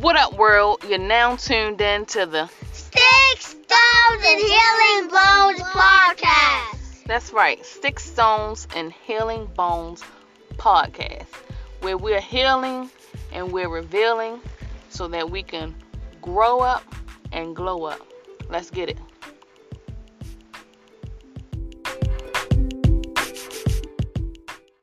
What up, world? You're now tuned in to the 6 Stones and Healing Bones podcast. That's right, 6 Stones and Healing Bones podcast, where we're healing and we're revealing so that we can grow up and glow up. Let's get it.